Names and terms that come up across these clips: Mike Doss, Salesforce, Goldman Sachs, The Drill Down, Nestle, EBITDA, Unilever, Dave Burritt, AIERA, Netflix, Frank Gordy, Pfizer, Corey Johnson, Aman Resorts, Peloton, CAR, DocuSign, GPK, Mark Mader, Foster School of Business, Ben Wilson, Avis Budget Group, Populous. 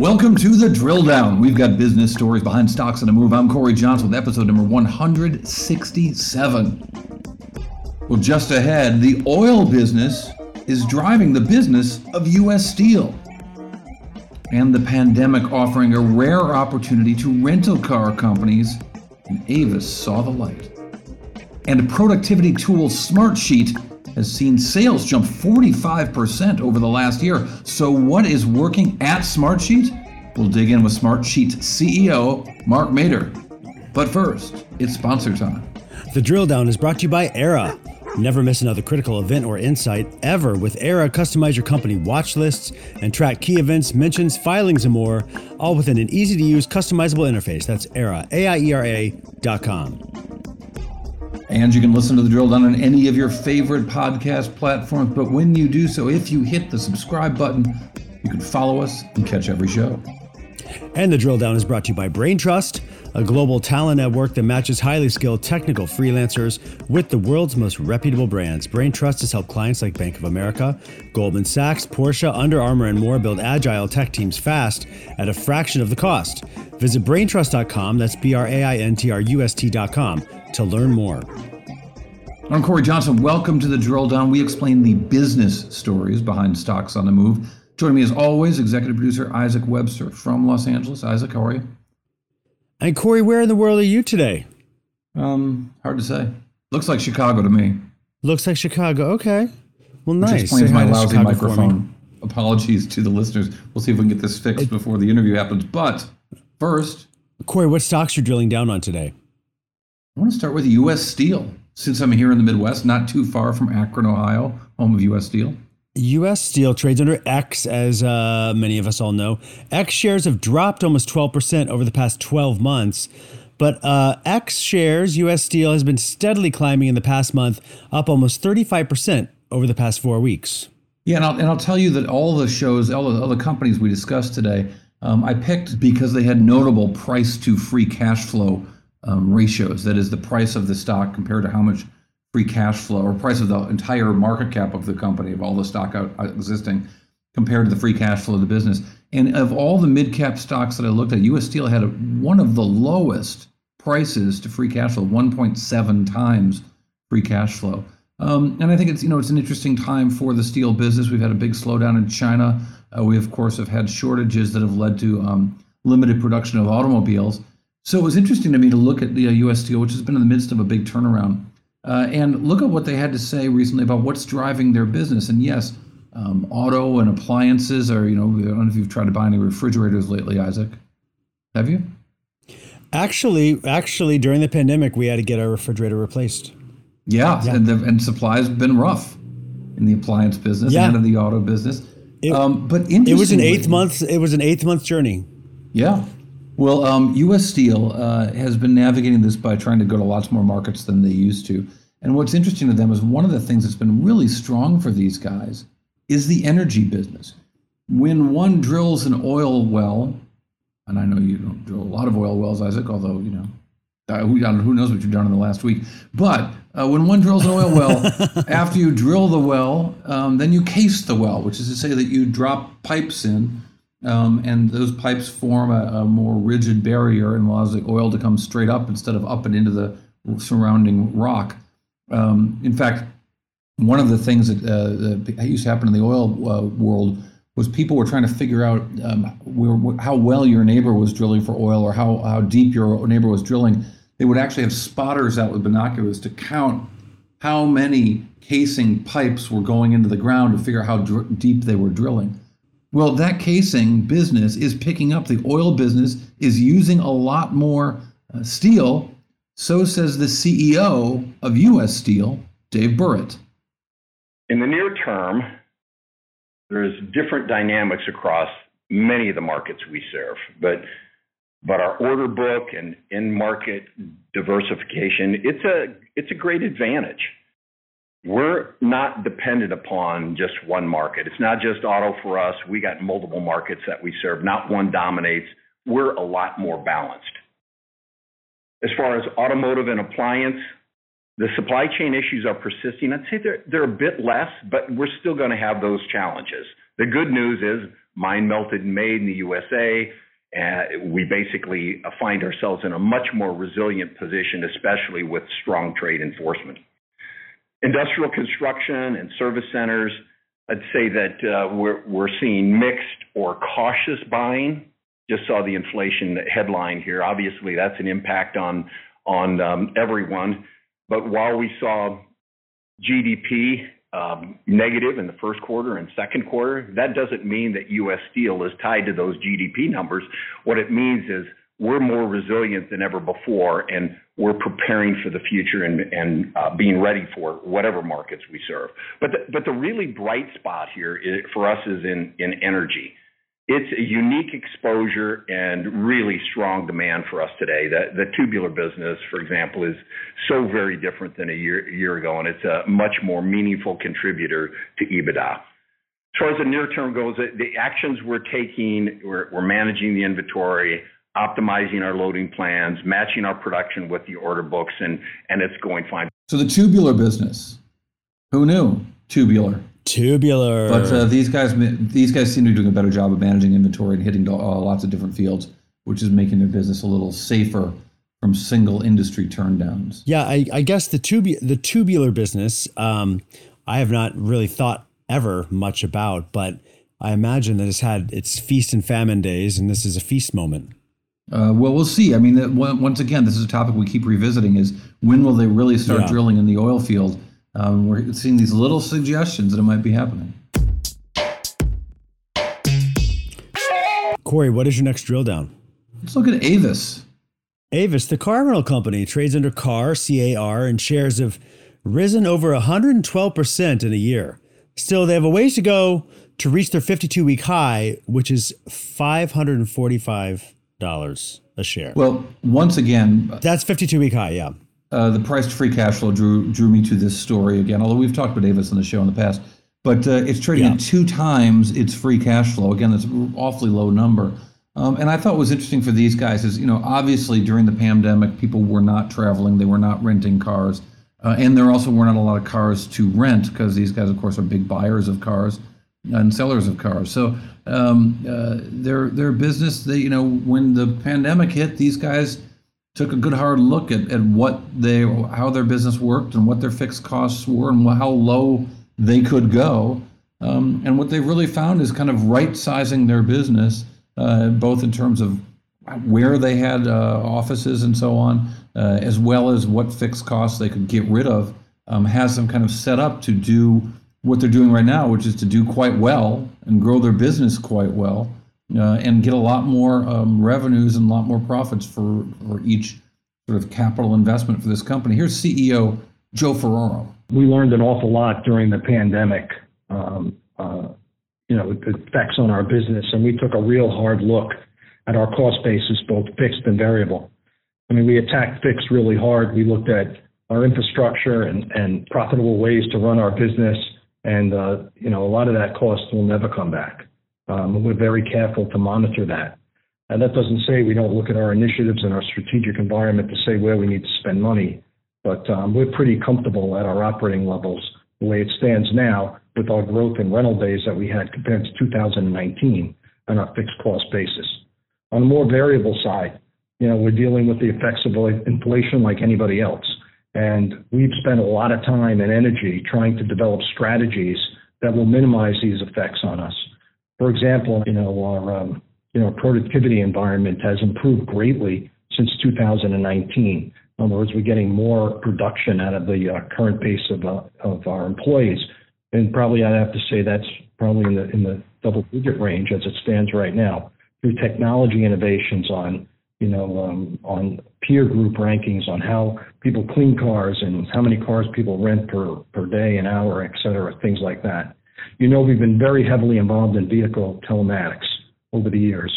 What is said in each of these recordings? Welcome to The Drill Down. We've got business stories behind stocks on the move. I'm Corey Johnson with episode number 167. Well, just ahead, the oil business is driving the business of U.S. Steel. And the pandemic offering a rare opportunity to rental car companies, and Avis saw the light. And productivity tool Smartsheet has seen sales jump 45% over the last year. So what is working at Smartsheet? We'll dig in with Smartsheet CEO, Mark Mader. But first, it's sponsor time. The Drill Down is brought to you by Era. Never miss another critical event or insight ever. With Era, customize your company watch lists and track key events, mentions, filings, and more, all within an easy-to-use, customizable interface. That's Era, AIERA.com. And you can listen to The Drill Down on any of your favorite podcast platforms. But when you do so, if you hit the subscribe button, you can follow us and catch every show. And The Drill Down is brought to you by Braintrust, a global talent network that matches highly skilled technical freelancers with the world's most reputable brands. Braintrust has helped clients like Bank of America, Goldman Sachs, Porsche, Under Armour, and more build agile tech teams fast at a fraction of the cost. Visit braintrust.com, that's BRAINTRUST.com, to learn more. I'm Corey Johnson. Welcome to The Drill Down. We explain the business stories behind stocks on the move. Joining me as always, executive producer Isaac Webster from Los Angeles. Isaac, how are you? And Corey, where in the world are you today? Hard to say. Looks like Chicago to me. Looks like Chicago. Okay. Well, nice. Which explains my lousy microphone. Apologies to the listeners. We'll see if we can get this fixed before the interview happens. But first, Corey, what stocks are you drilling down on today? I want to start with U.S. Steel, since I'm here in the Midwest, not too far from Akron, Ohio, home of U.S. Steel. U.S. Steel trades under X, as many of us all know. X shares have dropped almost 12% over the past 12 months. But X shares, U.S. Steel, has been steadily climbing in the past month, up almost 35% over the past 4 weeks. Yeah, and I'll tell you that all the shows, all the companies we discussed today, I picked because they had notable price to free cash flow ratios. That is the price of the stock compared to how much free cash flow, or price of the entire market cap of the company, of all the stock out existing, compared to the free cash flow of the business. And of all the mid-cap stocks that I looked at, U.S. Steel had one of the lowest prices to free cash flow, 1.7 times free cash flow. And I think it's an interesting time for the steel business. We've had a big slowdown in China. We, of course, have had shortages that have led to limited production of automobiles. So it was interesting to me to look at the U.S. Steel, which has been in the midst of a big turnaround, and look at what they had to say recently about what's driving their business. And yes, auto and appliances are, I don't know if you've tried to buy any refrigerators lately, Isaac. Have you? Actually, during the pandemic, we had to get our refrigerator replaced. Yeah. And supply's been rough in the appliance business and in the auto business. But interestingly, it was an eighth month journey. Yeah. Well, U.S. Steel has been navigating this by trying to go to lots more markets than they used to. And what's interesting to them is one of the things that's been really strong for these guys is the energy business. When one drills an oil well, and I know you don't drill a lot of oil wells, Isaac, although, who knows what you've done in the last week. But when one drills an oil well, after you drill the well, then you case the well, which is to say that you drop pipes in. And those pipes form a more rigid barrier and allows the oil to come straight up instead of up and into the surrounding rock. In fact, one of the things that used to happen in the oil world was people were trying to figure out how well your neighbor was drilling for oil or how deep your neighbor was drilling. They would actually have spotters out with binoculars to count how many casing pipes were going into the ground to figure out how deep they were drilling. Well, that casing business is picking up. The oil business is using a lot more steel. So says the CEO of U.S. Steel, Dave Burritt. In the near term, there's different dynamics across many of the markets we serve. But our order book and in-market diversification, it's a great advantage. We're not dependent upon just one market. It's not just auto for us. We got multiple markets that we serve. Not one dominates. We're a lot more balanced. As far as automotive and appliance, The supply chain issues are persisting. I'd say they're a bit less, but we're still going to have those challenges. The good news is mine melted and made in the USA. We basically find ourselves in a much more resilient position, especially with strong trade enforcement. Industrial construction and service centers, I'd say that we're seeing mixed or cautious buying. Just saw the inflation headline here. Obviously, that's an impact on everyone. But while we saw GDP negative in the first quarter and second quarter, that doesn't mean that U.S. Steel is tied to those GDP numbers. What it means is we're more resilient than ever before, and we're preparing for the future and being ready for whatever markets we serve. But the really bright spot here is, for us, is in energy. It's a unique exposure and really strong demand for us today. The tubular business, for example, is so very different than a year ago, and it's a much more meaningful contributor to EBITDA. As far as the near term goes, the actions we're taking, we're managing the inventory, optimizing our loading plans, matching our production with the order books, and it's going fine. So the tubular business, who knew? Tubular. But these guys seem to be doing a better job of managing inventory and hitting lots of different fields, which is making their business a little safer from single industry turndowns. Yeah, I guess the tubular business, I have not really thought ever much about, but I imagine that it's had its feast and famine days, and this is a feast moment. Well, we'll see. I mean, once again, this is a topic we keep revisiting: is when will they really start drilling in the oil field? We're seeing these little suggestions that it might be happening. Corey, what is your next drill down? Let's look at Avis. Avis, the car rental company, trades under CAR, C-A-R, and shares have risen over 112% in a year. Still, they have a ways to go to reach their 52-week high, which is $545 a share. Well, once again... That's 52-week high, yeah. The price to free cash flow drew me to this story again, although we've talked about Avis on the show in the past. But it's trading at 2 times its free cash flow. Again, that's an awfully low number. And I thought what was interesting for these guys is, obviously during the pandemic, people were not traveling. They were not renting cars. And there also were not a lot of cars to rent because these guys, of course, are big buyers of cars and sellers of cars. So their business, when the pandemic hit, these guys took a good hard look at how their business worked and what their fixed costs were and how low they could go. And what they really found is kind of right-sizing their business, both in terms of where they had offices and so on, as well as what fixed costs they could get rid of, has them kind of set up to do what they're doing right now, which is to do quite well and grow their business quite well. And get a lot more revenues and a lot more profits for each sort of capital investment for this company. Here's CEO Joe Ferraro. We learned an awful lot during the pandemic, the effects on our business. And we took a real hard look at our cost basis, both fixed and variable. I mean, we attacked fixed really hard. We looked at our infrastructure and profitable ways to run our business. And, a lot of that cost will never come back. We're very careful to monitor that. And that doesn't say we don't look at our initiatives and our strategic environment to say where we need to spend money. But we're pretty comfortable at our operating levels, the way it stands now, with our growth in rental days that we had compared to 2019 on our fixed cost basis. On a more variable side, we're dealing with the effects of inflation like anybody else. And we've spent a lot of time and energy trying to develop strategies that will minimize these effects on us. For example, our productivity environment has improved greatly since 2019. In other words, we're getting more production out of the current base of our employees, and probably I'd have to say that's probably in the double-digit range as it stands right now. Through technology innovations on peer group rankings on how people clean cars and how many cars people rent per day, an hour, et cetera, things like that. We've been very heavily involved in vehicle telematics over the years.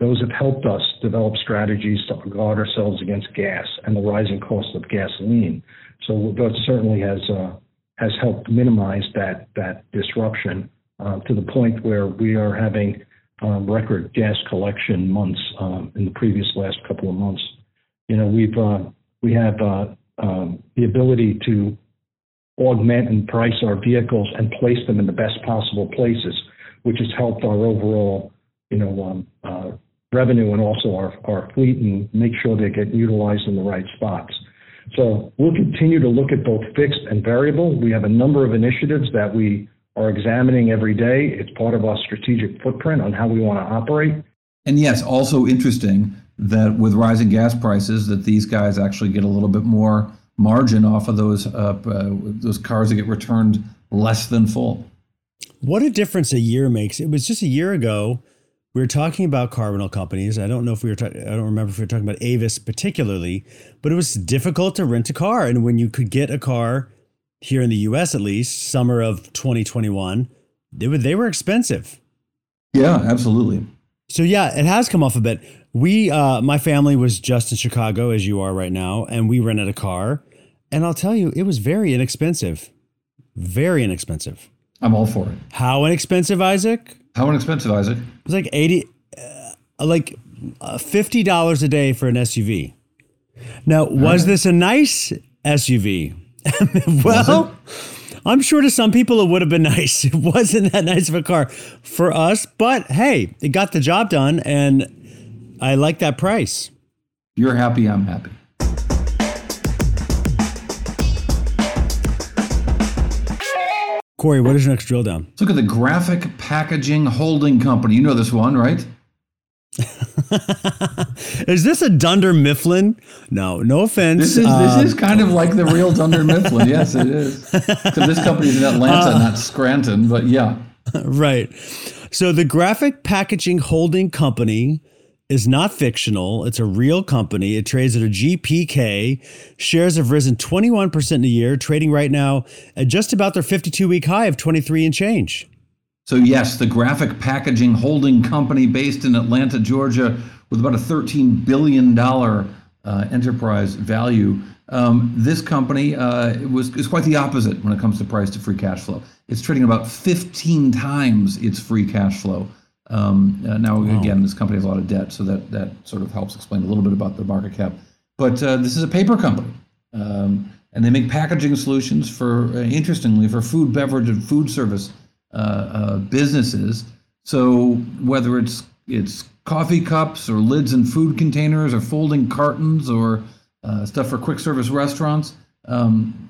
Those have helped us develop strategies to guard ourselves against gas and the rising cost of gasoline. So that certainly has helped minimize that disruption to the point where we are having record gas collection months in the last couple of months. We have the ability to augment and price our vehicles and place them in the best possible places, which has helped our overall, revenue and also our fleet, and make sure they get utilized in the right spots. So we'll continue to look at both fixed and variable. We have a number of initiatives that we are examining every day. It's part of our strategic footprint on how we want to operate. And yes, also interesting that with rising gas prices, that these guys actually get a little bit more margin off of those cars that get returned less than full. What a difference a year makes. It was just a year ago, we were talking about carbonyl companies. I don't know if I don't remember if we were talking about Avis particularly, but it was difficult to rent a car. And when you could get a car here in the U.S., at least summer of 2021, they were expensive. Yeah, absolutely. So yeah, it has come off a bit. We, my family was just in Chicago, as you are right now, and we rented a car. And I'll tell you, it was very inexpensive. Very inexpensive. I'm all for it. How inexpensive, Isaac? It was like $50 a day for an SUV. Now, was this a nice SUV? Well, I'm sure to some people it would have been nice. It wasn't that nice of a car for us, but hey, it got the job done, and I like that price. You're happy, I'm happy. Corey, what is your next drill down? Let's look at the Graphic Packaging Holding Company. You know this one, right? Is this a Dunder Mifflin? No offense. This is kind of like the real Dunder Mifflin. Yes, it is. So this company is in Atlanta, not Scranton, but yeah. Right. So the Graphic Packaging Holding Company is not fictional. It's a real company. It trades at a GPK. Shares have risen 21% in a year, trading right now at just about their 52-week high of 23 and change. So yes, the Graphic Packaging Holding Company, based in Atlanta, Georgia, with about a $13 billion enterprise value. This company is quite the opposite when it comes to price to free cash flow. It's trading about 15 times its free cash flow. Again, this company has a lot of debt, so that sort of helps explain a little bit about the market cap. But this is a paper company, and they make packaging solutions for food, beverage, and food service businesses. So whether it's coffee cups or lids and food containers or folding cartons or stuff for quick service restaurants,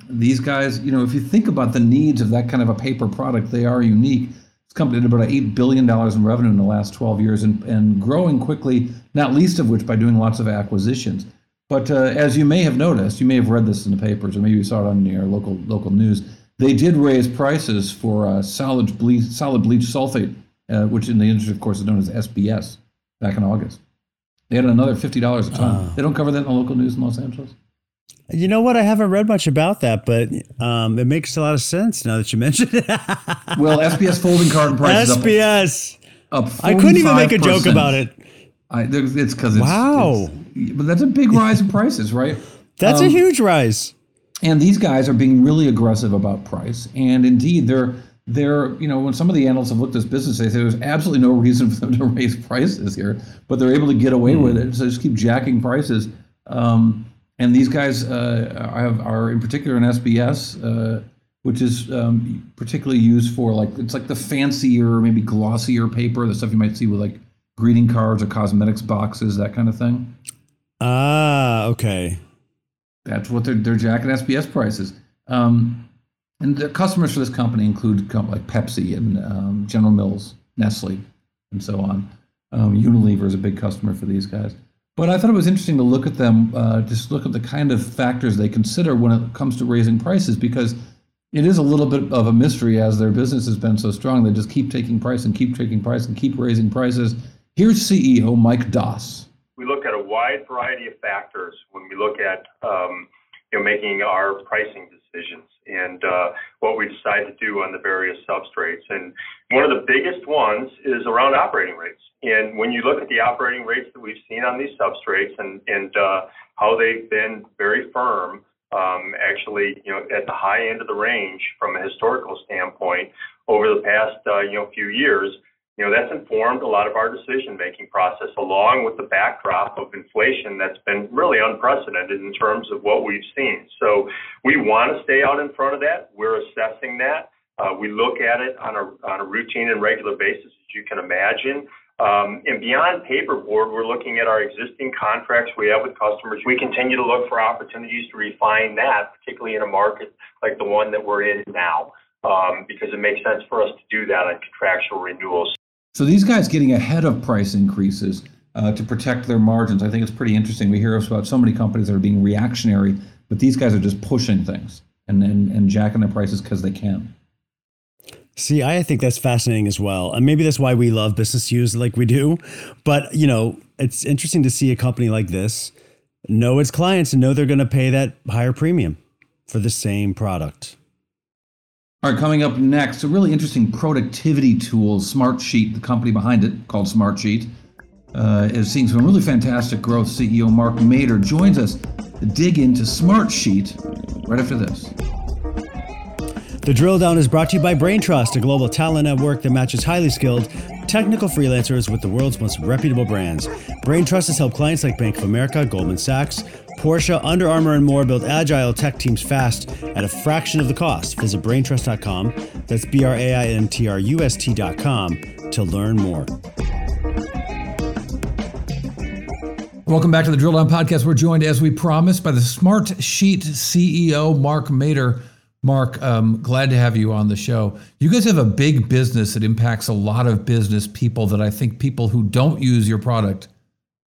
these guys, if you think about the needs of that kind of a paper product, they are unique. Company did about $8 billion in revenue in the last 12 years and growing quickly, not least of which by doing lots of acquisitions. But as you may have noticed, you may have read this in the papers, or maybe you saw it on your local news, they did raise prices for solid bleach sulfate, which in the industry, of course, is known as SBS, back in August. They had another $50 a ton. They don't cover that in the local news in Los Angeles. You know what? I haven't read much about that, but it makes a lot of sense now that you mentioned it. Well, SBS folding carton prices. SBS. Up 45%. I couldn't even make a joke about it. It's because it's... Wow. But that's a big rise in prices, right? That's a huge rise. And these guys are being really aggressive about price. And indeed, they're when some of the analysts have looked at this business, they say there's absolutely no reason for them to raise prices here, but they're able to get away with it. So they just keep jacking prices. And these guys are in particular in SBS, which is particularly used for it's like the fancier, maybe glossier paper, the stuff you might see with like greeting cards or cosmetics boxes, that kind of thing. Okay. That's what they're jacking SBS prices. And the customers for this company include like Pepsi and General Mills, Nestle, and so on. Unilever is a big customer for these guys. But I thought it was interesting to look at them, just look at the kind of factors they consider when it comes to raising prices, because it is a little bit of a mystery as their business has been so strong. They just keep raising prices. Here's CEO Mike Doss. We look at a wide variety of factors when we look at making our pricing decisions and what we decide to do on the various substrates. And one of the biggest ones is around operating rates. And when you look at the operating rates that we've seen on these substrates and how they've been very firm, at the high end of the range from a historical standpoint over the past few years, You know, that's informed a lot of our decision-making process, along with the backdrop of inflation that's been really unprecedented in terms of what we've seen. So we want to stay out in front of that. We're assessing that. We look at it on a routine and regular basis, as you can imagine. And beyond paperboard, we're looking at our existing contracts we have with customers. We continue to look for opportunities to refine that, particularly in a market like the one that we're in now, because it makes sense for us to do that on contractual renewals. So these guys getting ahead of price increases to protect their margins, I think it's pretty interesting. We hear about so many companies that are being reactionary, but these guys are just pushing things and jacking the prices because they can. See, I think that's fascinating as well. And maybe that's why we love business news like we do. But, you know, it's interesting to see a company like this know its clients and know they're going to pay that higher premium for the same product. All right, coming up next, a really interesting productivity tool, Smartsheet, the company behind it called Smartsheet, is seeing some really fantastic growth. CEO Mark Mader joins us to dig into Smartsheet right after this. The Drill Down is brought to you by Braintrust, a global talent network that matches highly skilled technical freelancers with the world's most reputable brands. Braintrust has helped clients like Bank of America, Goldman Sachs, Porsche, Under Armour, and more build agile tech teams fast at a fraction of the cost. Visit braintrust.com, that's BRAINTRUST.com, to learn more. Welcome back to the Drill Down Podcast. We're joined, as we promised, by the Smartsheet CEO, Mark Mader. Mark, glad to have you on the show. You guys have a big business that impacts a lot of business people that I think people who don't use your product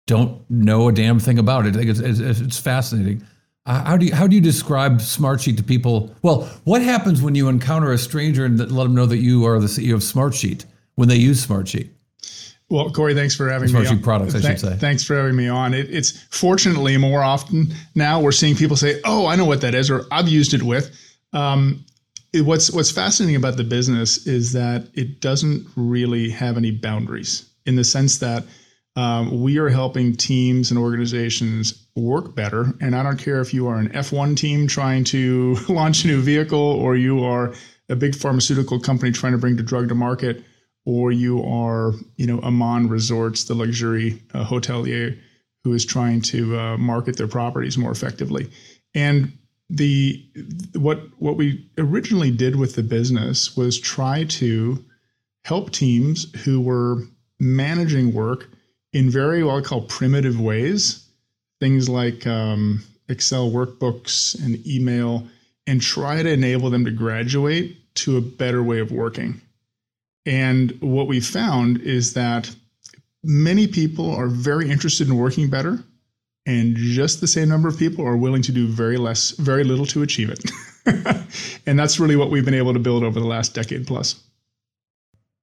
don't know a damn thing about it. I think it's fascinating. How do you describe Smartsheet to people? Well, what happens when you encounter a stranger and let them know that you are the CEO of Smartsheet when they use Smartsheet? Well, Corey, thanks for having me on. Smartsheet products, I should say. Thanks for having me on. It's fortunately more often now we're seeing people say, "Oh, I know what that is," or "I've used it with." What's fascinating about the business is that it doesn't really have any boundaries, in the sense that we are helping teams and organizations work better. And I don't care if you are an F1 team trying to launch a new vehicle, or you are a big pharmaceutical company trying to bring the drug to market, or you are, you know, Aman Resorts, the luxury hotelier who is trying to market their properties more effectively. And what we originally did with the business was try to help teams who were managing work in very what I call primitive ways, things like Excel workbooks and email, and try to enable them to graduate to a better way of working. And what we found is that many people are very interested in working better, and just the same number of people are willing to do very little to achieve it. And that's really what we've been able to build over the last decade plus.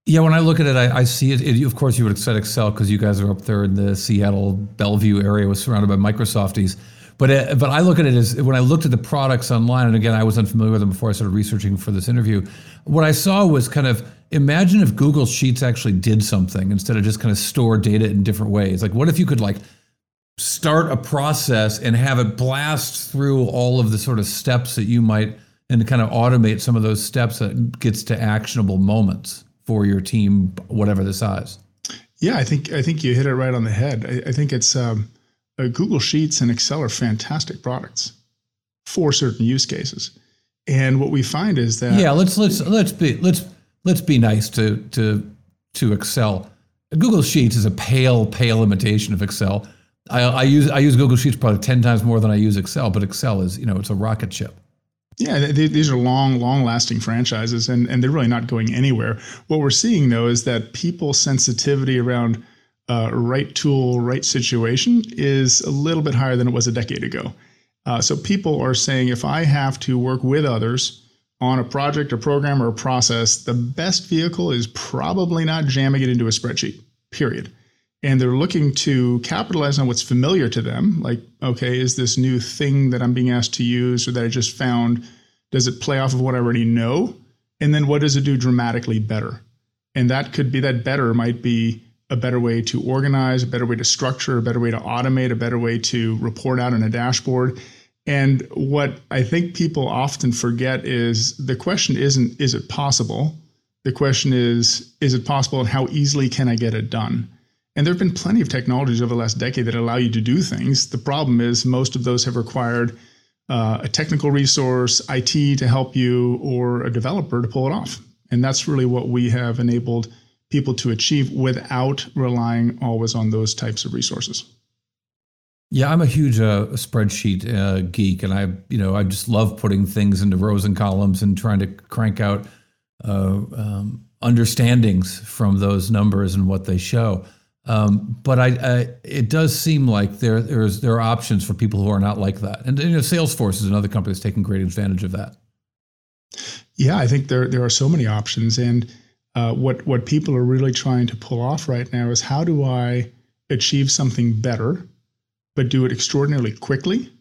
Yeah, when I look at it, I see it. Of course, you would have said Excel because you guys are up there in the Seattle, Bellevue area, was surrounded by Microsofties. But I look at it as, when I looked at the products online, and again, I was unfamiliar with them before I started researching for this interview, what I saw was kind of, imagine if Google Sheets actually did something instead of just kind of store data in different ways. Like, what if you could start a process and have it blast through all of the sort of steps that you might, and kind of automate some of those steps that gets to actionable moments for your team, whatever the size? Yeah, I think you hit it right on the head. I think it's Google Sheets and Excel are fantastic products for certain use cases, and what we find is that let's be nice to Excel. Google Sheets is a pale imitation of Excel. I use Google Sheets probably 10 times more than I use Excel, but Excel is, it's a rocket ship. Yeah, these are long lasting franchises, and they're really not going anywhere. What we're seeing, though, is that people's sensitivity around right tool, right situation is a little bit higher than it was a decade ago. So people are saying, if I have to work with others on a project or program or a process, the best vehicle is probably not jamming it into a spreadsheet, period. And they're looking to capitalize on what's familiar to them. Like, okay, is this new thing that I'm being asked to use or that I just found, does it play off of what I already know? And then what does it do dramatically better? And that better might be a better way to organize, a better way to structure, a better way to automate, a better way to report out in a dashboard. And what I think people often forget is the question isn't, is it possible? The question is it possible, and how easily can I get it done? And there have been plenty of technologies over the last decade that allow you to do things. The problem is most of those have required a technical resource, IT to help you, or a developer to pull it off. And that's really what we have enabled people to achieve without relying always on those types of resources. Yeah, I'm a huge spreadsheet geek, and I just love putting things into rows and columns and trying to crank out understandings from those numbers and what they show. But it does seem like there are options for people who are not like that. And Salesforce is another company that's taking great advantage of that. Yeah, I think there are so many options. And what people are really trying to pull off right now is, how do I achieve something better, but do it extraordinarily quickly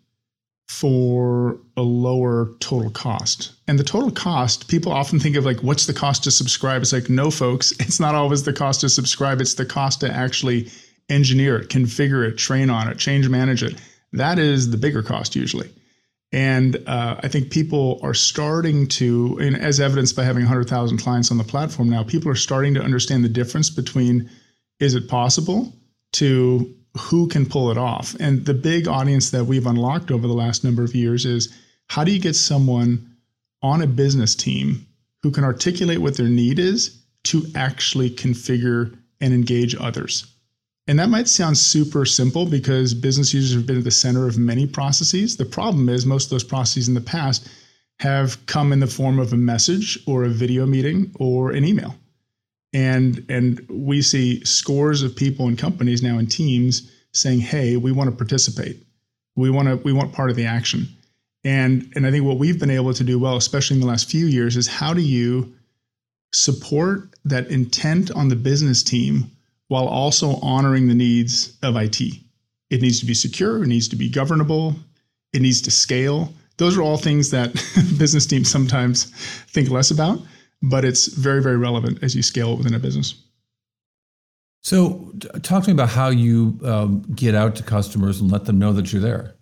for a lower total cost? And the total cost, people often think of like, what's the cost to subscribe? It's like, no, folks, it's not always the cost to subscribe. It's the cost to actually engineer it, configure it, train on it, change manage it. That is the bigger cost usually. And I think people are starting to, and as evidenced by having 100,000 clients on the platform now, people are starting to understand the difference between, is it possible, to who can pull it off? And the big audience that we've unlocked over the last number of years is, how do you get someone on a business team who can articulate what their need is to actually configure and engage others? And that might sound super simple because business users have been at the center of many processes. The problem is most of those processes in the past have come in the form of a message or a video meeting or an email. And we see scores of people and companies now in teams saying, hey, we want to participate. We want part of the action. And I think what we've been able to do well, especially in the last few years, is how do you support that intent on the business team while also honoring the needs of IT? It needs to be secure. It needs to be governable. It needs to scale. Those are all things that business teams sometimes think less about. But it's very, very relevant as you scale it within a business. So talk to me about how you get out to customers and let them know that you're there.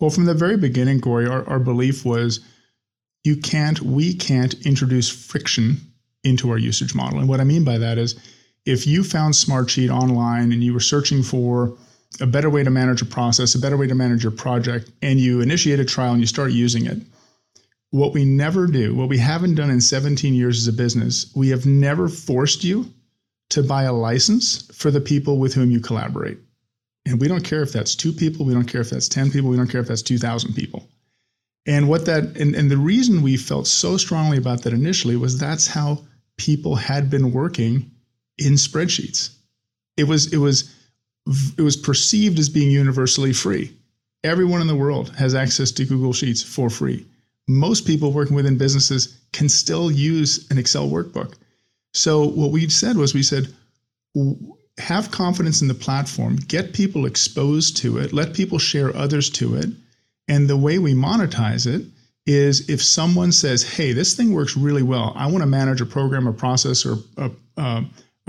Well, from the very beginning, Corey, our belief was we can't introduce friction into our usage model. And what I mean by that is, if you found Smartsheet online and you were searching for a better way to manage a process, a better way to manage your project, and you initiate a trial and you start using it, what we never do, what we haven't done in 17 years as a business, we have never forced you to buy a license for the people with whom you collaborate. And we don't care if that's 2 people. We don't care if that's 10 people. We don't care if that's 2,000 people. And what that, and the reason we felt so strongly about that initially was that's how people had been working in spreadsheets. It was perceived as being universally free. Everyone in the world has access to Google Sheets for free. Most people working within businesses can still use an Excel workbook. So what we said was, have confidence in the platform, get people exposed to it, let people share others to it. And the way we monetize it is, if someone says, hey, this thing works really well, I want to manage a program, a process, or a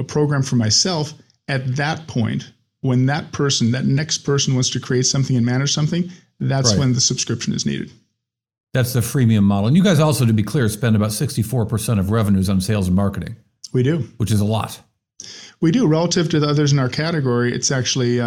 program for myself. At that point, when that next person wants to create something and manage something, that's right. When the subscription is needed. That's the freemium model. And you guys also, to be clear, spend about 64% of revenues on sales and marketing. We do. Which is a lot. We do. Relative to the others in our category, it's actually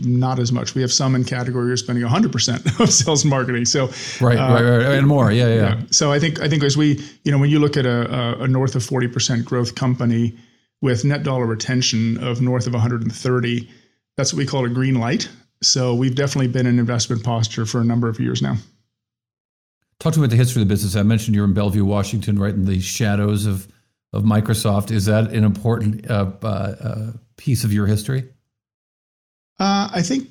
not as much. We have some in category who are spending 100% of sales and marketing. So right. And more. Yeah. So I think as we, when you look at a north of 40% growth company with net dollar retention of north of 130, that's what we call a green light. So we've definitely been in investment posture for a number of years now. Talk to me about the history of the business. I mentioned you're in Bellevue, Washington, right in the shadows of Microsoft. Is that an important piece of your history? I think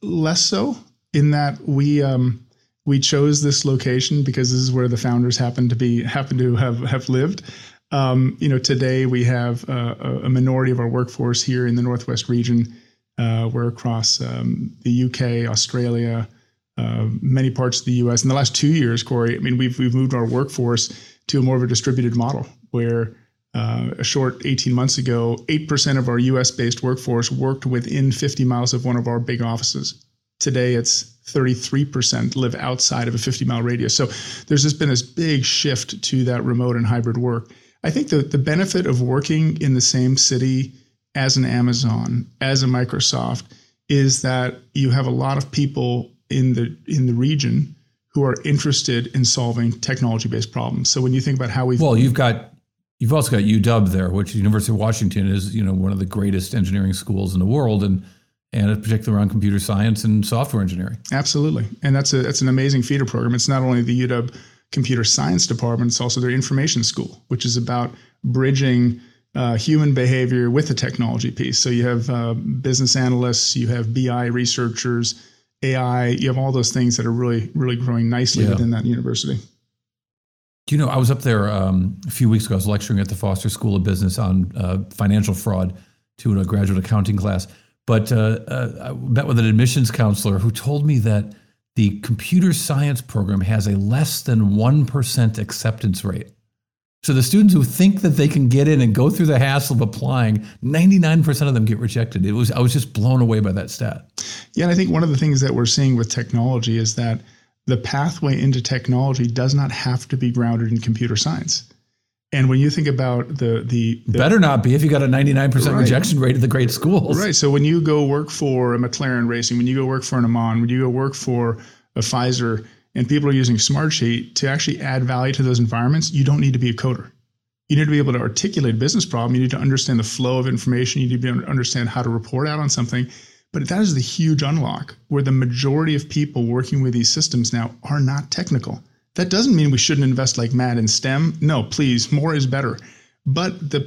less so, in that we chose this location because this is where the founders happen to have lived. Today we have a minority of our workforce here in the Northwest region. We're across the UK, Australia. Many parts of the U.S. In the last 2 years, Corey, we've moved our workforce to more of a distributed model where a short 18 months ago, 8% of our U.S.-based workforce worked within 50 miles of one of our big offices. Today, it's 33% live outside of a 50-mile radius. So there's just been this big shift to that remote and hybrid work. I think the benefit of working in the same city as an Amazon, as a Microsoft, is that you have a lot of people in the region who are interested in solving technology-based problems. So when you think about how we've... Well, you've also got UW there, which the University of Washington is, you know, one of the greatest engineering schools in the world, and particularly around computer science and software engineering. Absolutely. And that's an amazing feeder program. It's not only the UW computer science department, it's also their information school, which is about bridging human behavior with the technology piece. So you have business analysts, you have BI researchers, AI, you have all those things that are really, really growing nicely within that university. You know, I was up there a few weeks ago. I was lecturing at the Foster School of Business on financial fraud to a graduate accounting class. But I met with an admissions counselor who told me that the computer science program has a less than 1% acceptance rate. So the students who think that they can get in and go through the hassle of applying, 99% of them get rejected. I was just blown away by that stat. Yeah, and I think one of the things that we're seeing with technology is that the pathway into technology does not have to be grounded in computer science. And when you think about the better not be if you got a 99% rejection rate at the great schools. Right. So when you go work for a McLaren Racing, when you go work for an Amman, when you go work for a Pfizer, and people are using Smartsheet to actually add value to those environments, you don't need to be a coder. You need to be able to articulate a business problem. You need to understand the flow of information. You need to be able to understand how to report out on something. But that is the huge unlock where the majority of people working with these systems now are not technical. That doesn't mean we shouldn't invest like mad in STEM. No, please, more is better. But the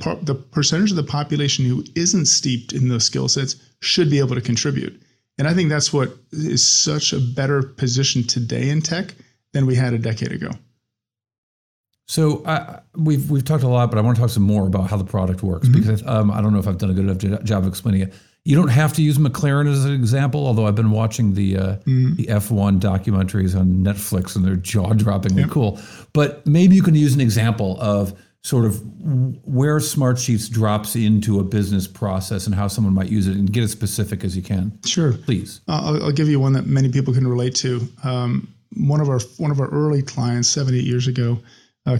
percentage of the population who isn't steeped in those skill sets should be able to contribute. And I think that's what is such a better position today in tech than we had a decade ago. So we've talked a lot, but I want to talk some more about how the product works, because I don't know if I've done a good enough job of explaining it. You don't have to use McLaren as an example, although I've been watching the F1 documentaries on Netflix, and they're jaw-droppingly cool. But maybe you can use an example of sort of where Smartsheets drops into a business process and how someone might use it, and get as specific as you can. Sure. Please. I'll give you one that many people can relate to. One of our early clients 7-8 years ago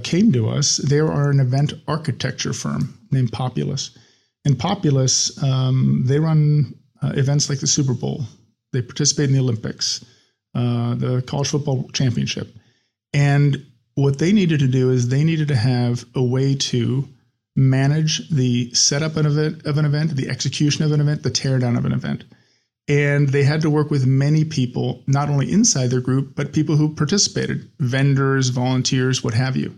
came to us. They are an event architecture firm named Populous. And Populous, they run events like the Super Bowl. They participate in the Olympics, the college football championship. And what they needed to do is they needed to have a way to manage the setup of an event, the execution of an event, the teardown of an event. And they had to work with many people, not only inside their group, but people who participated, vendors, volunteers, what have you.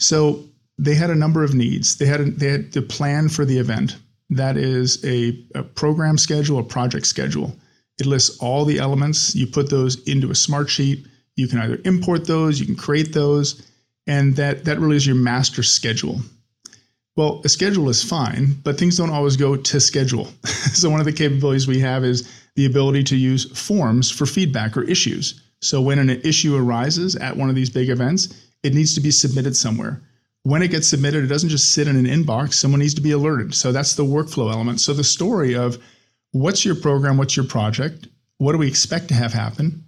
So they had a number of needs. They had to plan for the event. That is a program schedule, a project schedule. It lists all the elements. You put those into a Smartsheet. You can either import those, you can create those, and that really is your master schedule. Well, a schedule is fine, but things don't always go to schedule. So one of the capabilities we have is the ability to use forms for feedback or issues. So when an issue arises at one of these big events, it needs to be submitted somewhere. When it gets submitted, it doesn't just sit in an inbox. Someone needs to be alerted. So that's the workflow element. So the story of what's your program, what's your project, what do we expect to have happen,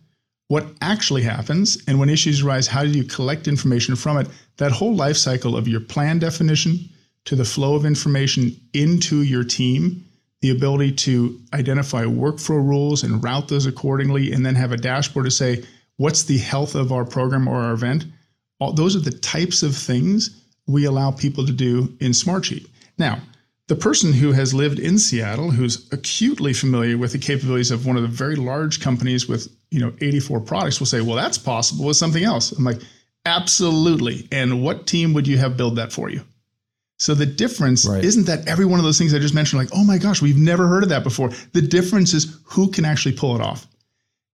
what actually happens, and when issues arise, how do you collect information from it? That whole life cycle of your plan definition to the flow of information into your team, the ability to identify workflow rules and route those accordingly, and then have a dashboard to say, what's the health of our program or our event? Those are the types of things we allow people to do in Smartsheet. Now, the person who has lived in Seattle, who's acutely familiar with the capabilities of one of the very large companies with, 84 products, will say, well, that's possible with something else. I'm like, absolutely. And what team would you have build that for you? So the difference isn't that every one of those things I just mentioned, like, oh my gosh, we've never heard of that before. The difference is who can actually pull it off.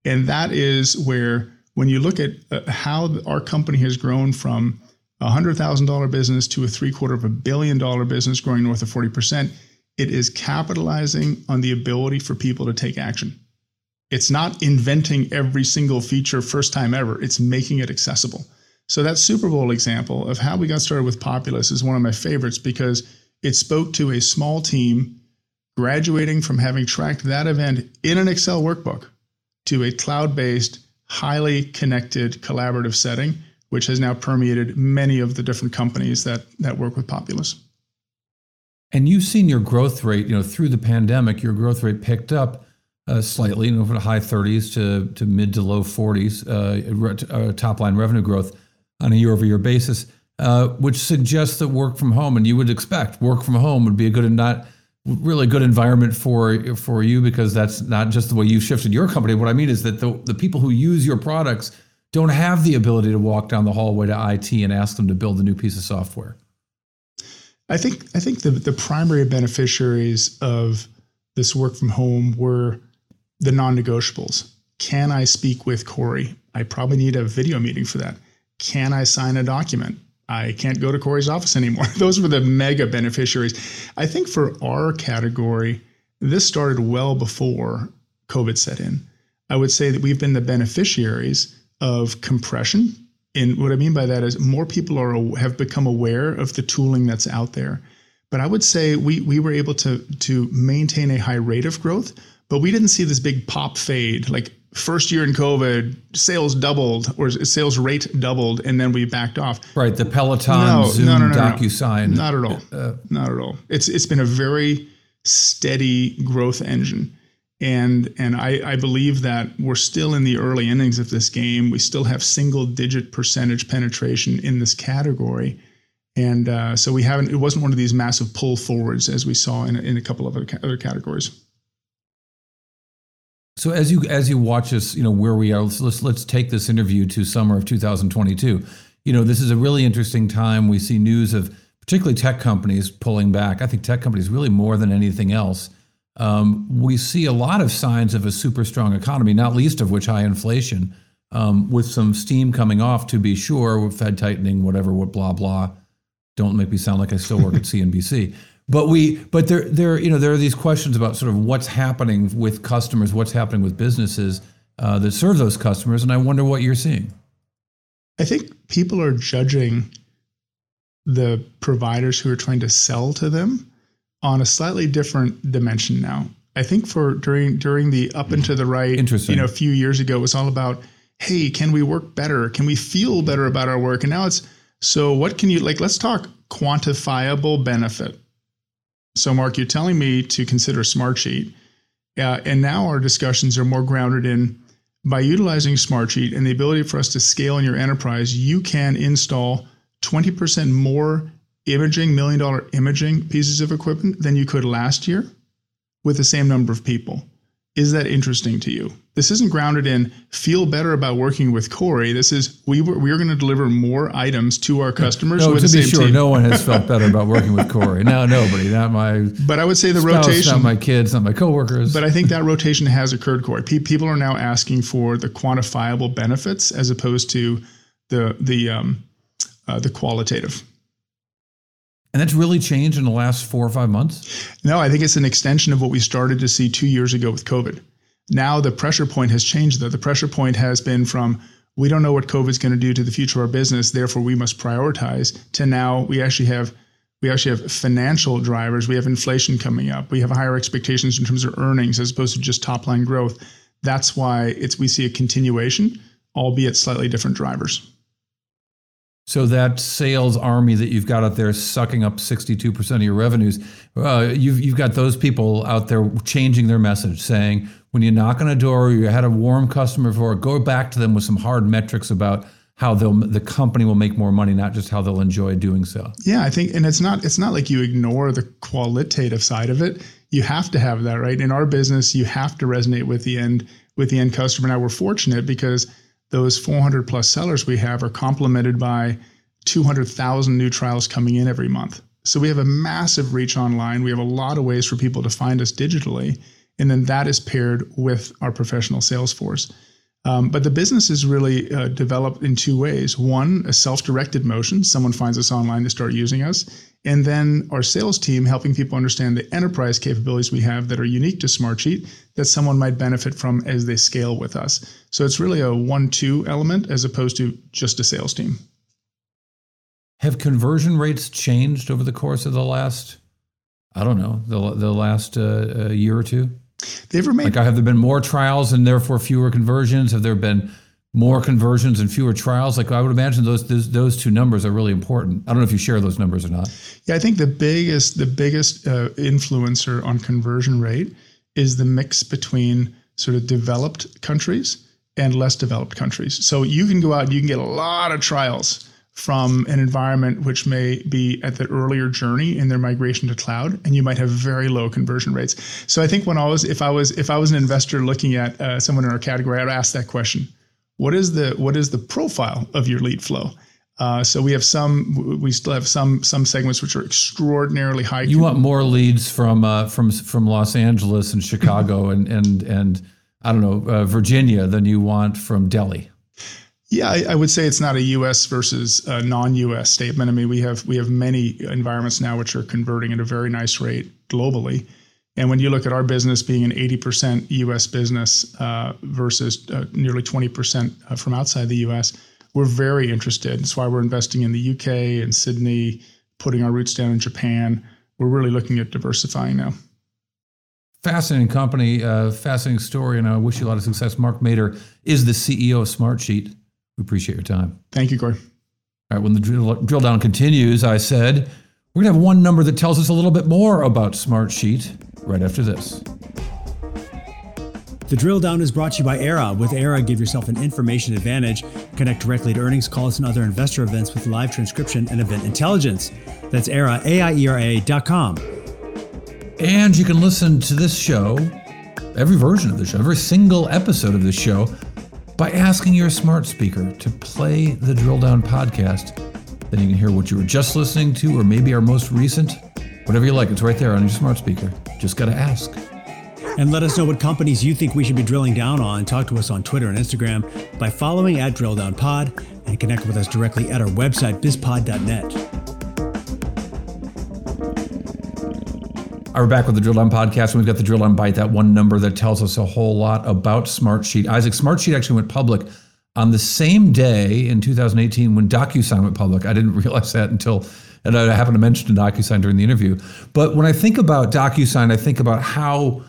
And that is where, when you look at how our company has grown from $100,000 business to a $750 million business growing north of 40%, it is capitalizing on the ability for people to take action. It's not inventing every single feature first time ever. It's making it accessible. So that Super Bowl example of how we got started with Populous is one of my favorites, because it spoke to a small team graduating from having tracked that event in an Excel workbook to a cloud-based, highly connected, collaborative setting, which has now permeated many of the different companies that work with Populous. And you've seen your growth rate, through the pandemic, your growth rate picked up slightly, from the high 30s to mid to low 40s, top line revenue growth on a year-over-year basis, which suggests that work from home, and you would expect work from home would be a good and not really good environment for you, because that's not just the way you shifted your company. What I mean is that the people who use your products don't have the ability to walk down the hallway to IT and ask them to build a new piece of software. I think the primary beneficiaries of this work from home were the non-negotiables. Can I speak with Corey? I probably need a video meeting for that. Can I sign a document? I can't go to Corey's office anymore. Those were the mega beneficiaries. I think for our category, this started well before COVID set in. I would say that we've been the beneficiaries of compression. And what I mean by that is more people have become aware of the tooling that's out there. But I would say we were able to maintain a high rate of growth, but we didn't see this big pop fade. Like first year in COVID, sales doubled or sales rate doubled, and then we backed off. Right, the Peloton, Zoom, DocuSign. Not at all. Not at all. It's been a very steady growth engine. And I believe that we're still in the early innings of this game. We still have single-digit percentage penetration in this category, and so we haven't. It wasn't one of these massive pull forwards as we saw in a couple of other categories. So as you watch us, where we are. Let's take this interview to summer of 2022. This is a really interesting time. We see news of particularly tech companies pulling back. I think tech companies really more than anything else. We see a lot of signs of a super strong economy, not least of which high inflation, with some steam coming off, to be sure, with Fed tightening, whatever, blah, blah. Don't make me sound like I still work at CNBC. But there are these questions about sort of what's happening with customers, what's happening with businesses that serve those customers, and I wonder what you're seeing. I think people are judging the providers who are trying to sell to them on a slightly different dimension now. I think for during the up and to the right, a few years ago, it was all about, hey, can we work better? Can we feel better about our work? And now it's, so what can you, let's talk quantifiable benefit. So Mark, you're telling me to consider Smartsheet. And now our discussions are more grounded in, by utilizing Smartsheet and the ability for us to scale in your enterprise, you can install 20% more $1 million pieces of equipment than you could last year with the same number of people. Is that interesting to you? This isn't grounded in feel better about working with Corey. This is, we are going to deliver more items to our customers. No, with to the be same sure, team. No one has felt better about working with Corey. No, nobody, not my But I would say the spouse, rotation. Not my kids, not my coworkers. But I think that rotation has occurred, Corey. People are now asking for the quantifiable benefits as opposed to the qualitative. And that's really changed in the last 4 or 5 months? No, I think it's an extension of what we started to see 2 years ago with COVID. Now the pressure point has changed, though. The pressure point has been from, we don't know what COVID's going to do to the future of our business, therefore we must prioritize, to now we actually have financial drivers. We have inflation coming up. We have higher expectations in terms of earnings as opposed to just top line growth. That's why we see a continuation, albeit slightly different drivers. So that sales army that you've got out there sucking up 62% of your revenues, you've got those people out there changing their message, saying when you knock on a door or you had a warm customer before, go back to them with some hard metrics about how the company will make more money, not just how they'll enjoy doing so. Yeah, I think, and it's not like you ignore the qualitative side of it. You have to have that, right? In our business, you have to resonate with the end customer. Now we're fortunate because those 400 plus sellers we have are complemented by 200,000 new trials coming in every month. So we have a massive reach online. We have a lot of ways for people to find us digitally. And then that is paired with our professional sales force. But the business is really developed in two ways. One, a self-directed motion. Someone finds us online, they start using us. And then our sales team helping people understand the enterprise capabilities we have that are unique to Smartsheet that someone might benefit from as they scale with us. So it's really a 1-2 element as opposed to just a sales team. Have conversion rates changed over the course of the last year or two? They've remained. Like, have there been more trials and therefore fewer conversions? Have there been more conversions and fewer trials? Like, I would imagine those two numbers are really important. I don't know if you share those numbers or not. Yeah, I think the biggest influencer on conversion rate is the mix between sort of developed countries and less developed countries. So you can go out and you can get a lot of trials from an environment which may be at the earlier journey in their migration to cloud, and you might have very low conversion rates. So I think if I was an investor looking at someone in our category, I'd ask that question. What is the profile of your lead flow? So we still have some segments which are extraordinarily high. You want more leads from Los Angeles and Chicago and I don't know, Virginia than you want from Delhi. Yeah, I would say it's not a U.S. versus a non-U.S. statement. I mean, we have many environments now which are converting at a very nice rate globally. And when you look at our business being an 80% U.S. business versus nearly 20% from outside the U.S., we're very interested. That's why we're investing in the U.K. and Sydney, putting our roots down in Japan. We're really looking at diversifying now. Fascinating company, fascinating story, and I wish you a lot of success. Mark Mader is the CEO of Smartsheet. We appreciate your time. Thank you, Corey. All right, when the drill down continues, I said, we're going to have one number that tells us a little bit more about Smartsheet right after this. The Drill Down is brought to you by Era. With Era, give yourself an information advantage. Connect directly to earnings calls and other investor events with live transcription and event intelligence. That's Era, AIERA.com. And you can listen to this show, every version of the show, every single episode of this show, by asking your smart speaker to play the Drill Down podcast. Then you can hear what you were just listening to, or maybe our most recent, whatever you like. It's right there on your smart speaker. Just got to ask. And let us know what companies you think we should be drilling down on. Talk to us on Twitter and Instagram by following @DrillDownPod and connect with us directly at our website, bizpod.net. We're back with the Drill Down podcast, and we've got the Drill Down Bite, that one number that tells us a whole lot about Smartsheet. Isaac, Smartsheet actually went public on the same day in 2018 when DocuSign went public. I didn't realize that until... And I happened to mention DocuSign during the interview. But when I think about DocuSign, I think about how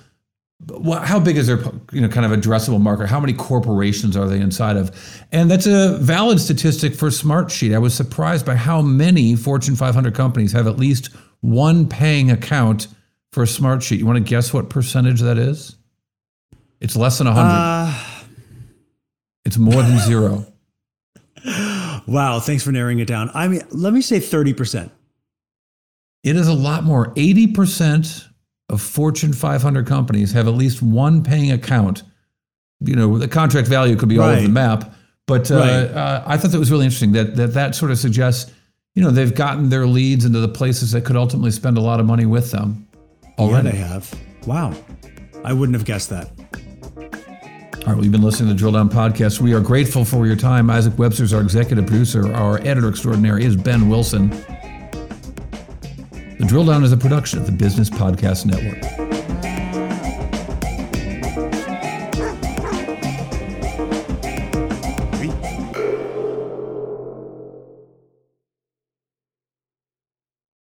big is their kind of addressable market? How many corporations are they inside of? And that's a valid statistic for Smartsheet. I was surprised by how many Fortune 500 companies have at least one paying account for Smartsheet. You want to guess what percentage that is? It's less than 100. It's more than zero. Wow, thanks for narrowing it down. I mean, let me say 30%. It is a lot more. 80% of Fortune 500 companies have at least one paying account. You know, the contract value could be all over the map, but I thought that was really interesting that sort of suggests, you know, they've gotten their leads into the places that could ultimately spend a lot of money with them already. Yeah, they have. Wow. I wouldn't have guessed that. All right, we've been listening to the Drill Down podcast. We are grateful for your time. Isaac Webster is our executive producer. Our editor extraordinary is Ben Wilson. The Drill Down is a production of the Business Podcast Network.